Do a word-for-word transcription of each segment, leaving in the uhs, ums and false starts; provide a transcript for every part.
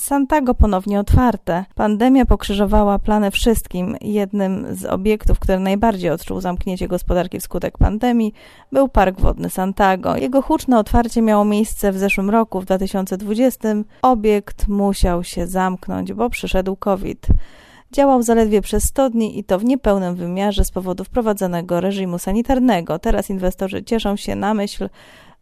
Suntago ponownie otwarte. Pandemia pokrzyżowała plany wszystkim. Jednym z obiektów, który najbardziej odczuł zamknięcie gospodarki wskutek pandemii, był Park Wodny Suntago. Jego huczne otwarcie miało miejsce w zeszłym roku, w dwa tysiące dwudziestym. Obiekt musiał się zamknąć, bo przyszedł COVID. Działał zaledwie przez sto dni i to w niepełnym wymiarze z powodu wprowadzonego reżimu sanitarnego. Teraz inwestorzy cieszą się na myśl,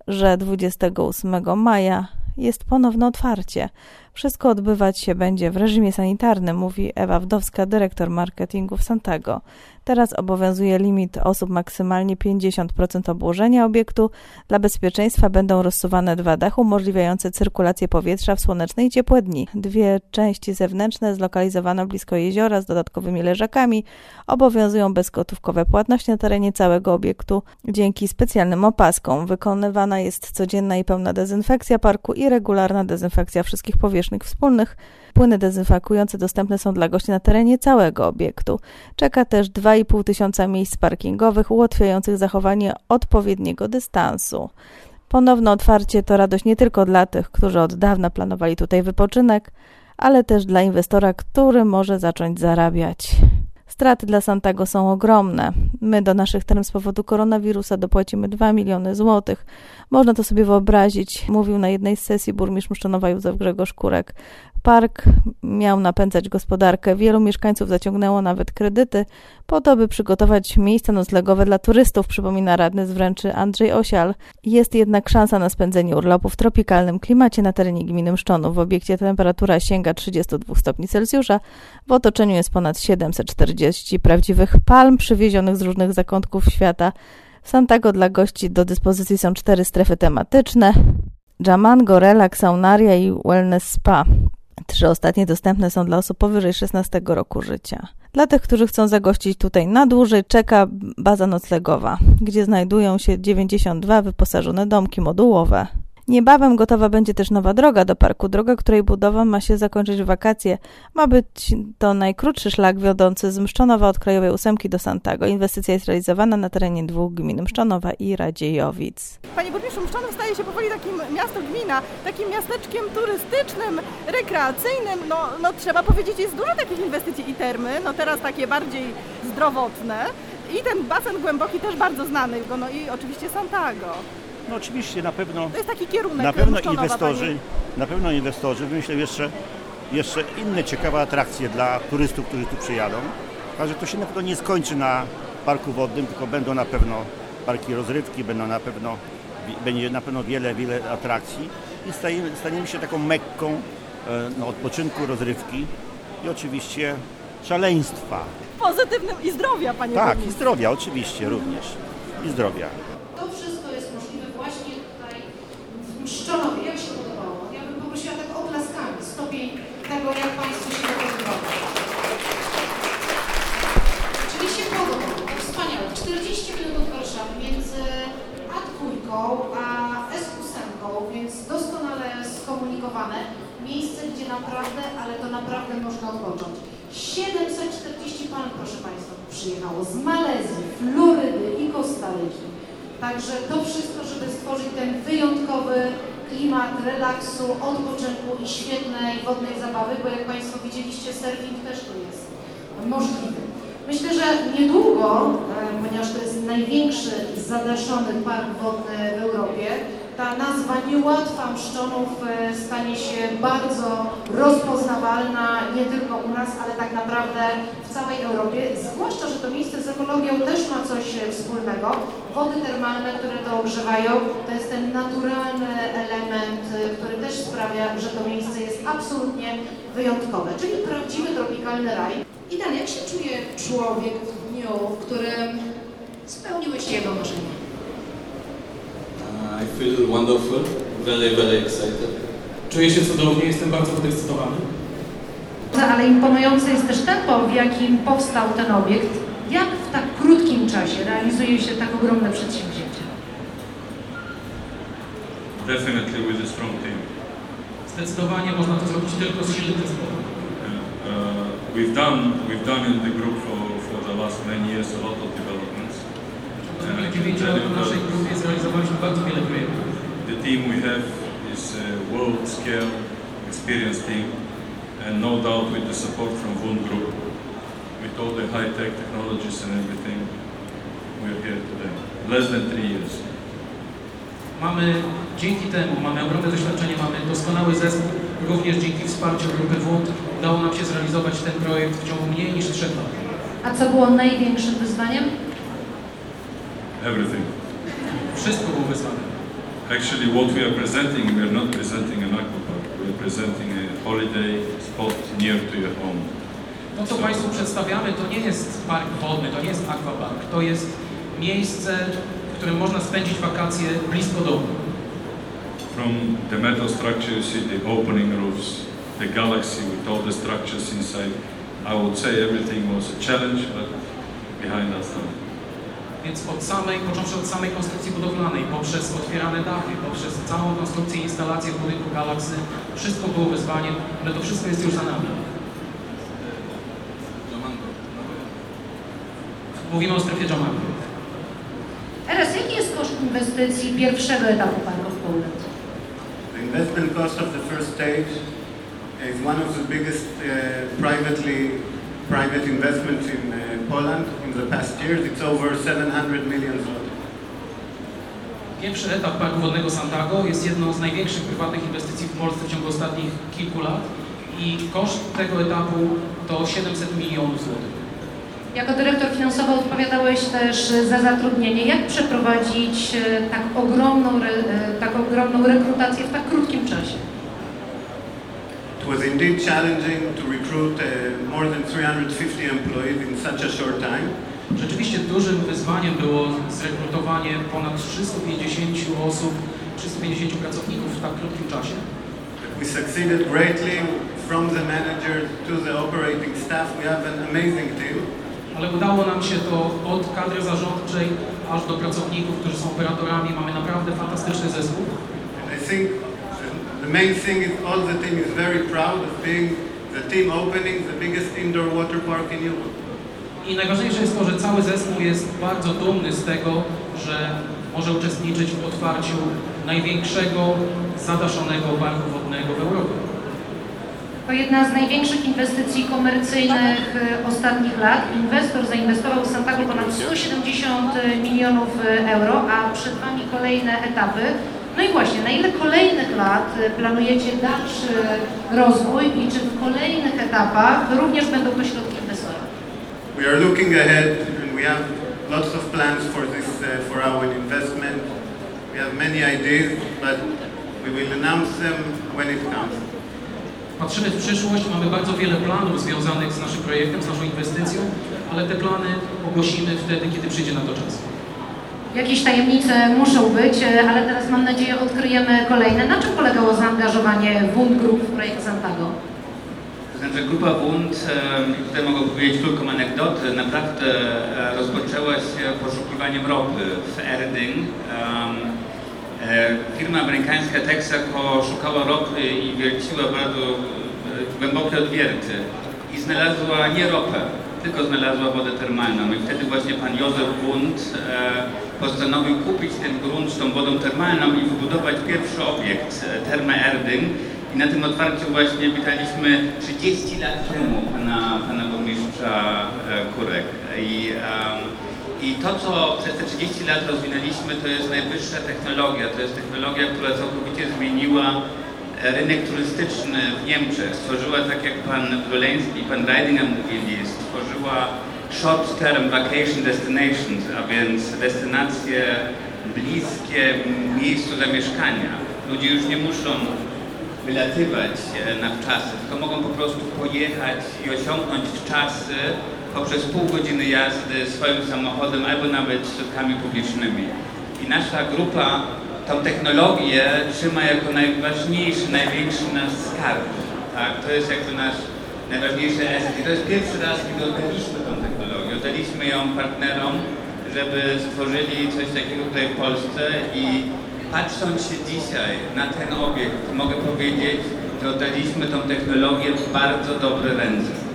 że dwudziestego ósmego maja jest ponowne otwarcie. Wszystko odbywać się będzie w reżimie sanitarnym, mówi Ewa Wdowska, dyrektor marketingu w Suntago. Teraz obowiązuje limit osób maksymalnie pięćdziesiąt procent obłożenia obiektu. Dla bezpieczeństwa będą rozsuwane dwa dachy umożliwiające cyrkulację powietrza w słoneczne i ciepłe dni. Dwie części zewnętrzne zlokalizowano blisko jeziora z dodatkowymi leżakami. Obowiązują bezgotówkowe płatności na terenie całego obiektu dzięki specjalnym opaskom. Wykonywana jest codzienna i pełna dezynfekcja parku i regularna dezynfekcja wszystkich powierzchni wspólnych. Płyny dezynfekujące dostępne są dla gości na terenie całego obiektu. Czeka też dwa i pół tysiąca miejsc parkingowych ułatwiających zachowanie odpowiedniego dystansu. Ponowne otwarcie to radość nie tylko dla tych, którzy od dawna planowali tutaj wypoczynek, ale też dla inwestora, który może zacząć zarabiać. Straty dla Suntago są ogromne. My do naszych term z powodu koronawirusa dopłacimy dwa miliony złotych. Można to sobie wyobrazić, mówił na jednej z sesji burmistrz Mszczanowa Józef Grzegorz Kurek. Park miał napędzać gospodarkę. Wielu mieszkańców zaciągnęło nawet kredyty po to, by przygotować miejsca noclegowe dla turystów, przypomina radny z Wręczy Andrzej Osial. Jest jednak szansa na spędzenie urlopu w tropikalnym klimacie na terenie gminy Mszczonów. W obiekcie temperatura sięga trzydziestu dwóch stopni Celsjusza. W otoczeniu jest ponad siedemset czterdzieści prawdziwych palm przywiezionych z różnych zakątków świata. W Suntago dla gości do dyspozycji są cztery strefy tematyczne. Jamango, relaks, saunaria i wellness spa. Trzy ostatnie dostępne są dla osób powyżej szesnastego roku życia. Dla tych, którzy chcą zagościć tutaj na dłużej, czeka baza noclegowa, gdzie znajdują się dziewięćdziesiąt dwa wyposażone domki modułowe. Niebawem gotowa będzie też nowa droga do parku, droga, której budowa ma się zakończyć w wakacje. Ma być to najkrótszy szlak wiodący z Mszczonowa od Krajowej Ósemki do Suntago. Inwestycja jest realizowana na terenie dwóch gmin, Mszczonowa i Radziejowic. Panie burmistrzu, Mszczonów staje się powoli takim miastem gmina, takim miasteczkiem turystycznym, rekreacyjnym. No, no trzeba powiedzieć, jest dużo takich inwestycji i termy, no teraz takie bardziej zdrowotne. I ten basen głęboki też bardzo znany, no i oczywiście Suntago. No oczywiście, na pewno, to jest taki kierunek, na pewno inwestorzy, pani... na pewno inwestorzy wymyślą jeszcze, jeszcze inne ciekawe atrakcje dla turystów, którzy tu przyjadą. Także to się na pewno nie skończy na parku wodnym, tylko będą na pewno parki rozrywki, będą na pewno, będzie na pewno wiele, wiele atrakcji i stajemy, staniemy się taką mekką no, odpoczynku, rozrywki i oczywiście szaleństwa. Pozytywnym i zdrowia, panie burmistrzu. Tak, i zdrowia, oczywiście mhm. również. I zdrowia. Mszczonowie, jak się podobało? Ja bym poprosiła tak oklaskami stopień tego, jak Państwu się podobało. Czyli się podobało, to wspaniałe. czterdzieści minut od Warszawy między Adwójką a S osiem, więc doskonale skomunikowane. Miejsce, gdzie naprawdę, ale to naprawdę można odpocząć. siedemset czterdzieści panów, proszę Państwa, przyjechało z Malezji, Florydy i Kostaryki. Także to wszystko, żeby stworzyć ten wyjątkowy klimat relaksu, odpoczynku i świetnej wodnej zabawy, bo jak Państwo widzieliście, surfing też tu jest możliwy. Myślę, że niedługo, ponieważ to jest największy zadaszony park wodny w Europie, ta nazwa niełatwa Mszczonów stanie się bardzo rozpoznawalna nie tylko u nas, ale tak naprawdę w całej Europie, zwłaszcza, że to miejsce z ekologią też ma coś wspólnego. Wody termalne, które to ogrzewają, to jest ten naturalny element, który też sprawia, że to miejsce jest absolutnie wyjątkowe, czyli prawdziwy tropikalny raj. I dalej, jak się czuje człowiek w dniu, w którym spełniłeś jego marzenie? I feel wonderful, very, very excited. Czuję się cudownie, jestem bardzo podekscytowany. Ale imponujące jest też tempo, w jakim powstał ten obiekt. Jak w tak krótkim czasie realizuje się tak ogromne przedsięwzięcie? Definitely with a strong team. Zdecydowanie można to zrobić tylko z silnym zespołem. Uh, we've done, we've done in the group for, for the last many years a lot of developments. W naszej grupie zrealizowaliśmy bardzo wiele projektów. The team we have is a world scale experienced team. and no doubt with the support from Wund Group, with all the high-tech technologies and everything, we're here today. Less than three years. Mamy, dzięki temu mamy ogromne doświadczenie, mamy doskonały zespół, również dzięki wsparciu grupy Wund udało nam się zrealizować ten projekt w ciągu mniej niż trzech lat. A co było największym wyzwaniem? Everything. Wszystko było wyzwaniem. Actually, what we are presenting, we are not presenting an aquapark. We are presenting a holiday spot near to your home. To, co so, Państwu przedstawiamy, to nie jest park wodny, to nie jest aquapark. To jest miejsce, w którym można spędzić wakacje blisko domu. From the metal structure, you see the opening roofs, the Galaxy with all the structures inside. I would say everything was a challenge, but behind us now. Więc od samej, począwszy od samej konstrukcji budowlanej, poprzez otwierane dachy, poprzez całą konstrukcję i instalację w budynku Galaxy, wszystko było wyzwaniem, ale to wszystko jest już za nami. Mówimy o strefie Jamango. Teraz, jaki jest koszt inwestycji pierwszego etapu parku w Poland? The investment cost of the first stage is one of the biggest uh, privately private investments in uh, Poland in the past years. It's over seven hundred million złotych. Pierwszy etap Parku Wodnego Suntago jest jedną z największych prywatnych inwestycji w Polsce w ciągu ostatnich kilku lat i koszt tego etapu to siedemset milionów złotych. Jako dyrektor finansowy odpowiadałeś też za zatrudnienie. Jak przeprowadzić tak ogromną, re, tak ogromną rekrutację w tak krótkim czasie? It was indeed challenging to recruit uh, more than three hundred fifty employees in such a short time. Rzeczywiście dużym wyzwaniem było zrekrutowanie ponad trzystu pięćdziesięciu osób, trzystu pięćdziesięciu pracowników w tak krótkim czasie. We succeeded greatly from the manager to the operating staff. We have an amazing team. Ale udało nam się to od kadry zarządczej aż do pracowników, którzy są operatorami. Mamy naprawdę fantastyczny zespół. And I think the main thing is all the team is very proud of being the team opening the biggest indoor water park in Europe. I najważniejsze jest to, że cały zespół jest bardzo dumny z tego, że może uczestniczyć w otwarciu największego zadaszonego parku wodnego w Europie. To jedna z największych inwestycji komercyjnych ostatnich lat. Inwestor zainwestował w Suntago ponad sto siedemdziesiąt milionów euro, a przed Wami kolejne etapy. No i właśnie, na ile kolejnych lat planujecie dalszy rozwój i czy w kolejnych etapach również będą to środki inwestora? We are looking ahead and we have lots of plans for this uh, for our investment. We have many ideas, but we will announce them when it comes. Patrzymy w przyszłość, mamy bardzo wiele planów związanych z naszym projektem, z naszą inwestycją, ale te plany ogłosimy wtedy, kiedy przyjdzie na to czas. Jakieś tajemnice muszą być, ale teraz mam nadzieję odkryjemy kolejne. Na czym polegało zaangażowanie Wund Group w projekt Suntago? To znaczy grupa Wund, tutaj mogę powiedzieć krótką anegdotę, naprawdę rozpoczęła się poszukiwaniem ropy w Erding. Firma amerykańska Texaco szukała ropy i wierciła bardzo głębokie odwierty i znalazła nie ropę, tylko znalazła wodę termalną i wtedy właśnie pan Józef Bund e, postanowił kupić ten grunt z tą wodą termalną i wybudować pierwszy obiekt, e, Terme Erding, i na tym otwarciu właśnie witaliśmy trzydzieści lat temu pana, pana burmistrza e, Kurek. I, e, I to, co przez te trzydzieści lat rozwinęliśmy, to jest najwyższa technologia, to jest technologia, która całkowicie zmieniła rynek turystyczny w Niemczech, stworzyła, tak jak pan Brulenski i pan Reidinger mówili, stworzyła short-term vacation destinations, a więc destynacje bliskie miejscu zamieszkania. Ludzie już nie muszą wylatywać na wczasy, tylko mogą po prostu pojechać i osiągnąć wczasy poprzez pół godziny jazdy swoim samochodem albo nawet środkami publicznymi. I nasza grupa tą technologię trzyma jako najważniejszy, największy nasz skarb, tak? To jest jakby nasz najważniejszy asset. I to jest pierwszy raz, kiedy oddaliśmy tą technologię, oddaliśmy ją partnerom, żeby stworzyli coś takiego tutaj w Polsce i patrząc się dzisiaj na ten obiekt, mogę powiedzieć, że oddaliśmy tą technologię w bardzo dobre ręce.